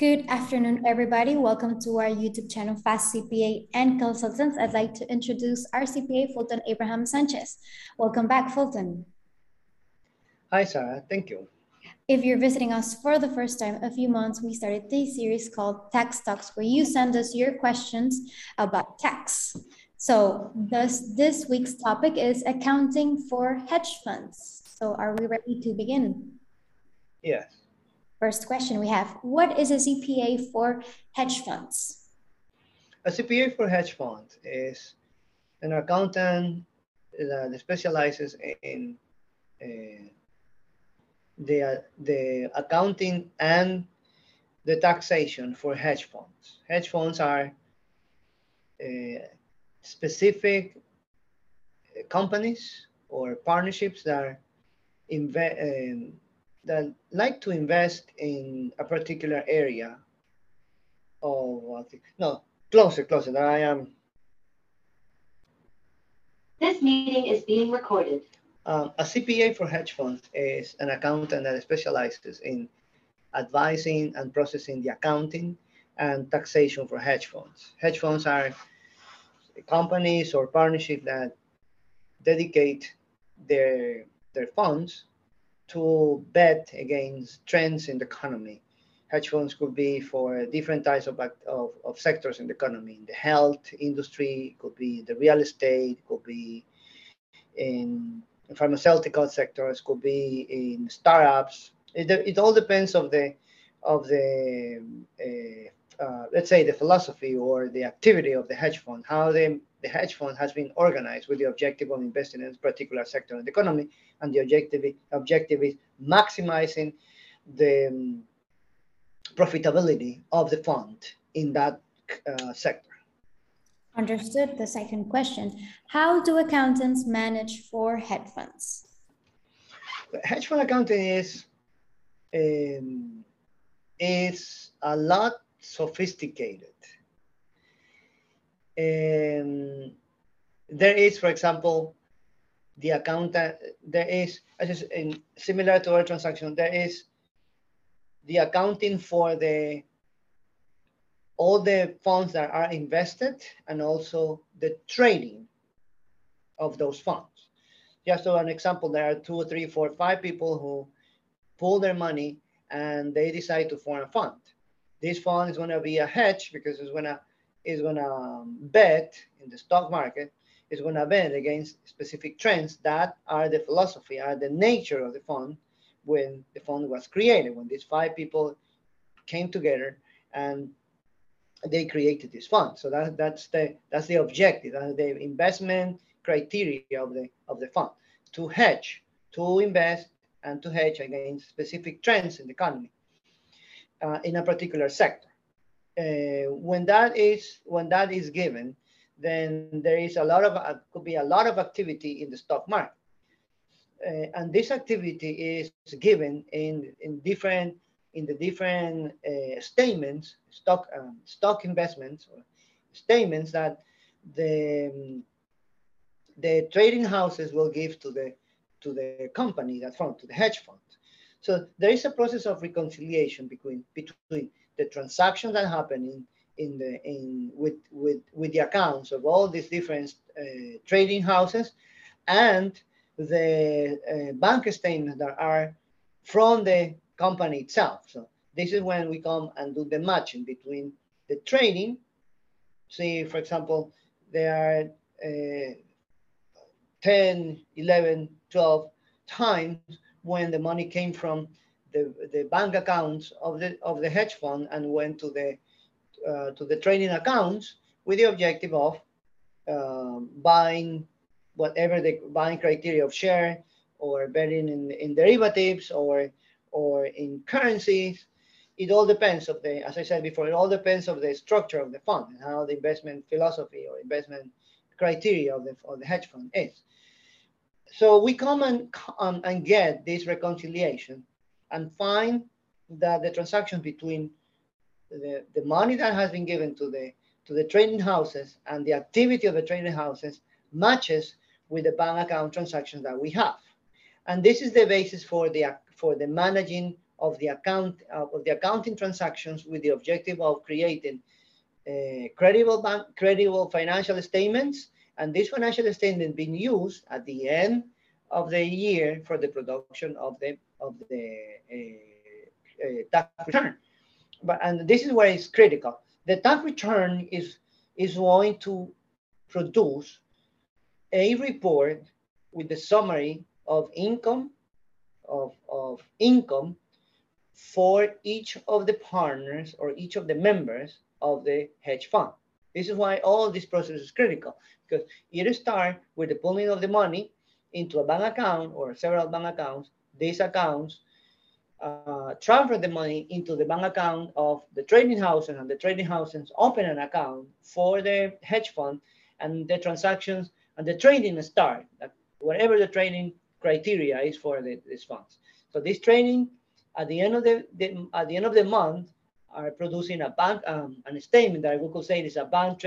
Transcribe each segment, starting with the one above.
Good afternoon, everybody. Welcome to our YouTube channel, Fast CPA and Consultants. I'd like to introduce our CPA, Fulton Abraham Sanchez. Welcome back, Fulton. Hi, Sarah. Thank you. If you're visiting us for the first time, a few months, we started this series called Tax Talks, where you send us your questions about tax. So this week's topic is accounting for hedge funds. So are we ready to begin? Yes. First question we have, what is a CPA for hedge funds? A CPA for hedge funds is an accountant that specializes in the accounting and the taxation for hedge funds. Hedge funds are specific companies or partnerships that are that like to invest in a particular area of, no, closer, I am. This meeting is being recorded. A CPA for hedge funds is an accountant that specializes in advising and processing the accounting and taxation for hedge funds. Hedge funds are companies or partnerships that dedicate their funds to bet against trends in the economy. Hedge funds could be for different types of sectors in the economy, in the health industry, could be the real estate, could be in pharmaceutical sectors, could be in startups. It all depends of the let's say the philosophy or the activity of the hedge fund, how the hedge fund has been organized with the objective of investing in a particular sector of the economy, and the objective is maximizing the profitability of the fund in that sector. Understood. The second question, how do accountants manage for hedge funds? Hedge fund accounting is a lot sophisticated. There is, for example, the accountant, there is, similar to our transaction, there is the accounting for all the funds that are invested and also the trading of those funds. Just for an example, there are 2, 3, 4, 5 people who pool their money and they decide to form a fund. This fund is going to be a hedge because it's gonna bet in the stock market. It's gonna bet against specific trends that are the philosophy, are the nature of the fund when the fund was created, when these 5 people came together and they created this fund. So that's the objective, that's the investment criteria of the fund, to hedge, to invest and to hedge against specific trends in the economy in a particular sector. When that is given, then there is a lot of could be a lot of activity in the stock market, and this activity is given in the different statements, stock investments or statements that the trading houses will give to the company, that fund, to the hedge fund. So there is a process of reconciliation between the transactions that happen with the accounts of all these different trading houses and the bank statements that are from the company itself. So this is when we come and do the matching between the trading. See, for example, there are 10, 11, 12 times when the money came from the bank accounts of the hedge fund and went to the trading accounts with the objective of buying whatever the buying criteria of share or betting in derivatives or in currencies. It all depends of the, as I said before, it all depends of the structure of the fund and how the investment philosophy or investment criteria of the hedge fund is. So we come and get this reconciliation and find that the transaction between the money that has been given to the trading houses and the activity of the trading houses matches with the bank account transactions that we have. And this is the basis for the managing of the accounting transactions with the objective of creating credible financial statements, and these financial statements being used at the end of the year for the production of the tax return. And this is where it's critical. The tax return is going to produce a report with the summary of income for each of the partners or each of the members of the hedge fund. This is why all this process is critical, because it starts with the pulling of the money into a bank account or several bank accounts. These accounts transfer the money into the bank account of the trading houses, and the trading houses open an account for the hedge fund, and the transactions and the trading start, whatever the trading criteria is for these funds. So this trading at the end of the month are producing a bank a statement that we could say is a bank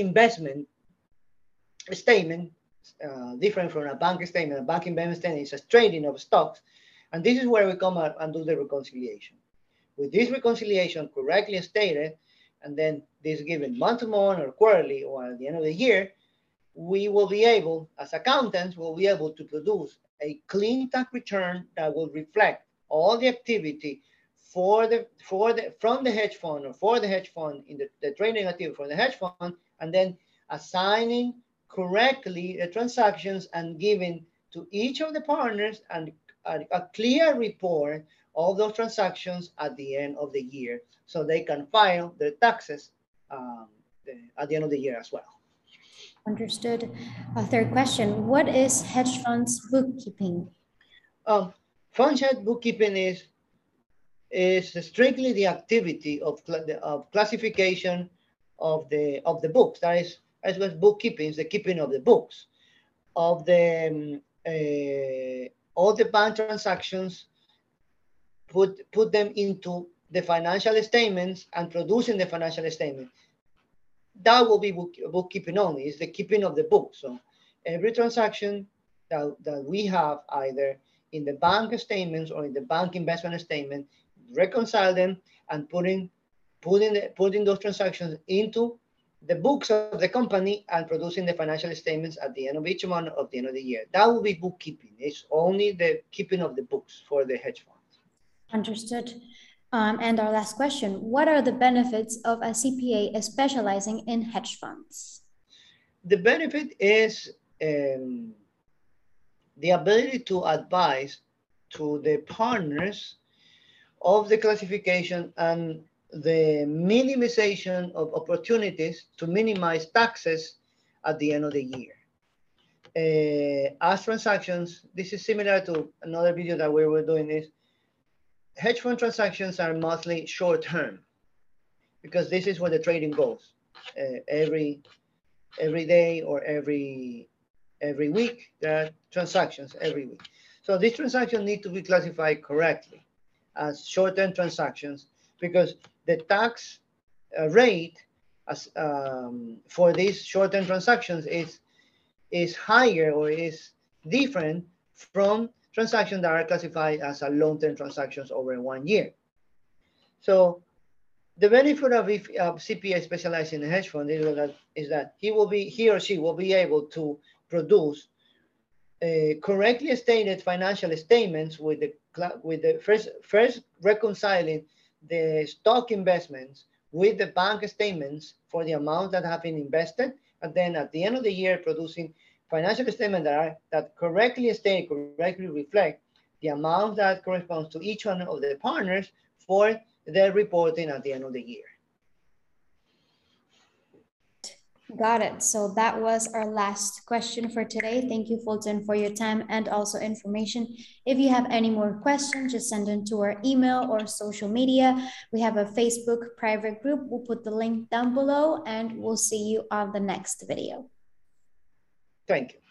investment statement, different from a bank statement. A bank investment statement is a trading of stocks, and this is where we come up and do the reconciliation. With this reconciliation correctly stated, and then this given month to month or quarterly or at the end of the year, we will be able, as accountants, will be able to produce a clean tax return that will reflect all the activity from the hedge fund, or for the hedge fund in the trading activity for the hedge fund, and then assigning correctly the transactions and giving to each of the partners and a clear report of those transactions at the end of the year, so they can file their taxes at the end of the year as well. Understood. Third question, what is hedge funds bookkeeping? Fund hedge bookkeeping is strictly the activity of classification of the books. That is, as well as bookkeeping, is the keeping of the books of the all the bank transactions. Put them into the financial statements and producing the financial statement. That will be bookkeeping only. It's the keeping of the books. So every transaction that we have either in the bank statements or in the bank investment statement, reconcile them and putting those transactions into the books of the company and producing the financial statements at the end of each month, at the end of the year. That will be bookkeeping. It's only the keeping of the books for the hedge fund. Understood. And our last question, what are the benefits of a CPA specializing in hedge funds? The benefit is the ability to advise to the partners of the classification and the minimization of opportunities to minimize taxes at the end of the year. As transactions, this is similar to another video that we were doing this. Hedge fund transactions are mostly short-term because this is where the trading goes. Every day or every week, there are transactions every week. So these transactions need to be classified correctly as short-term transactions because the tax rate for these short-term transactions is higher or is different from transactions that are classified as a long-term transactions over 1 year. So the benefit of CPA specializing in hedge fund is that he or she will be able to produce correctly stated financial statements with the first reconciling the stock investments with the bank statements for the amount that have been invested, and then at the end of the year producing financial statements that correctly reflect the amount that corresponds to each one of the partners for their reporting at the end of the year. Got it. So that was our last question for today. Thank you, Fulton, for your time and also information. If you have any more questions, just send them to our email or social media. We have a Facebook private group. We'll put the link down below, and we'll see you on the next video. Thank you.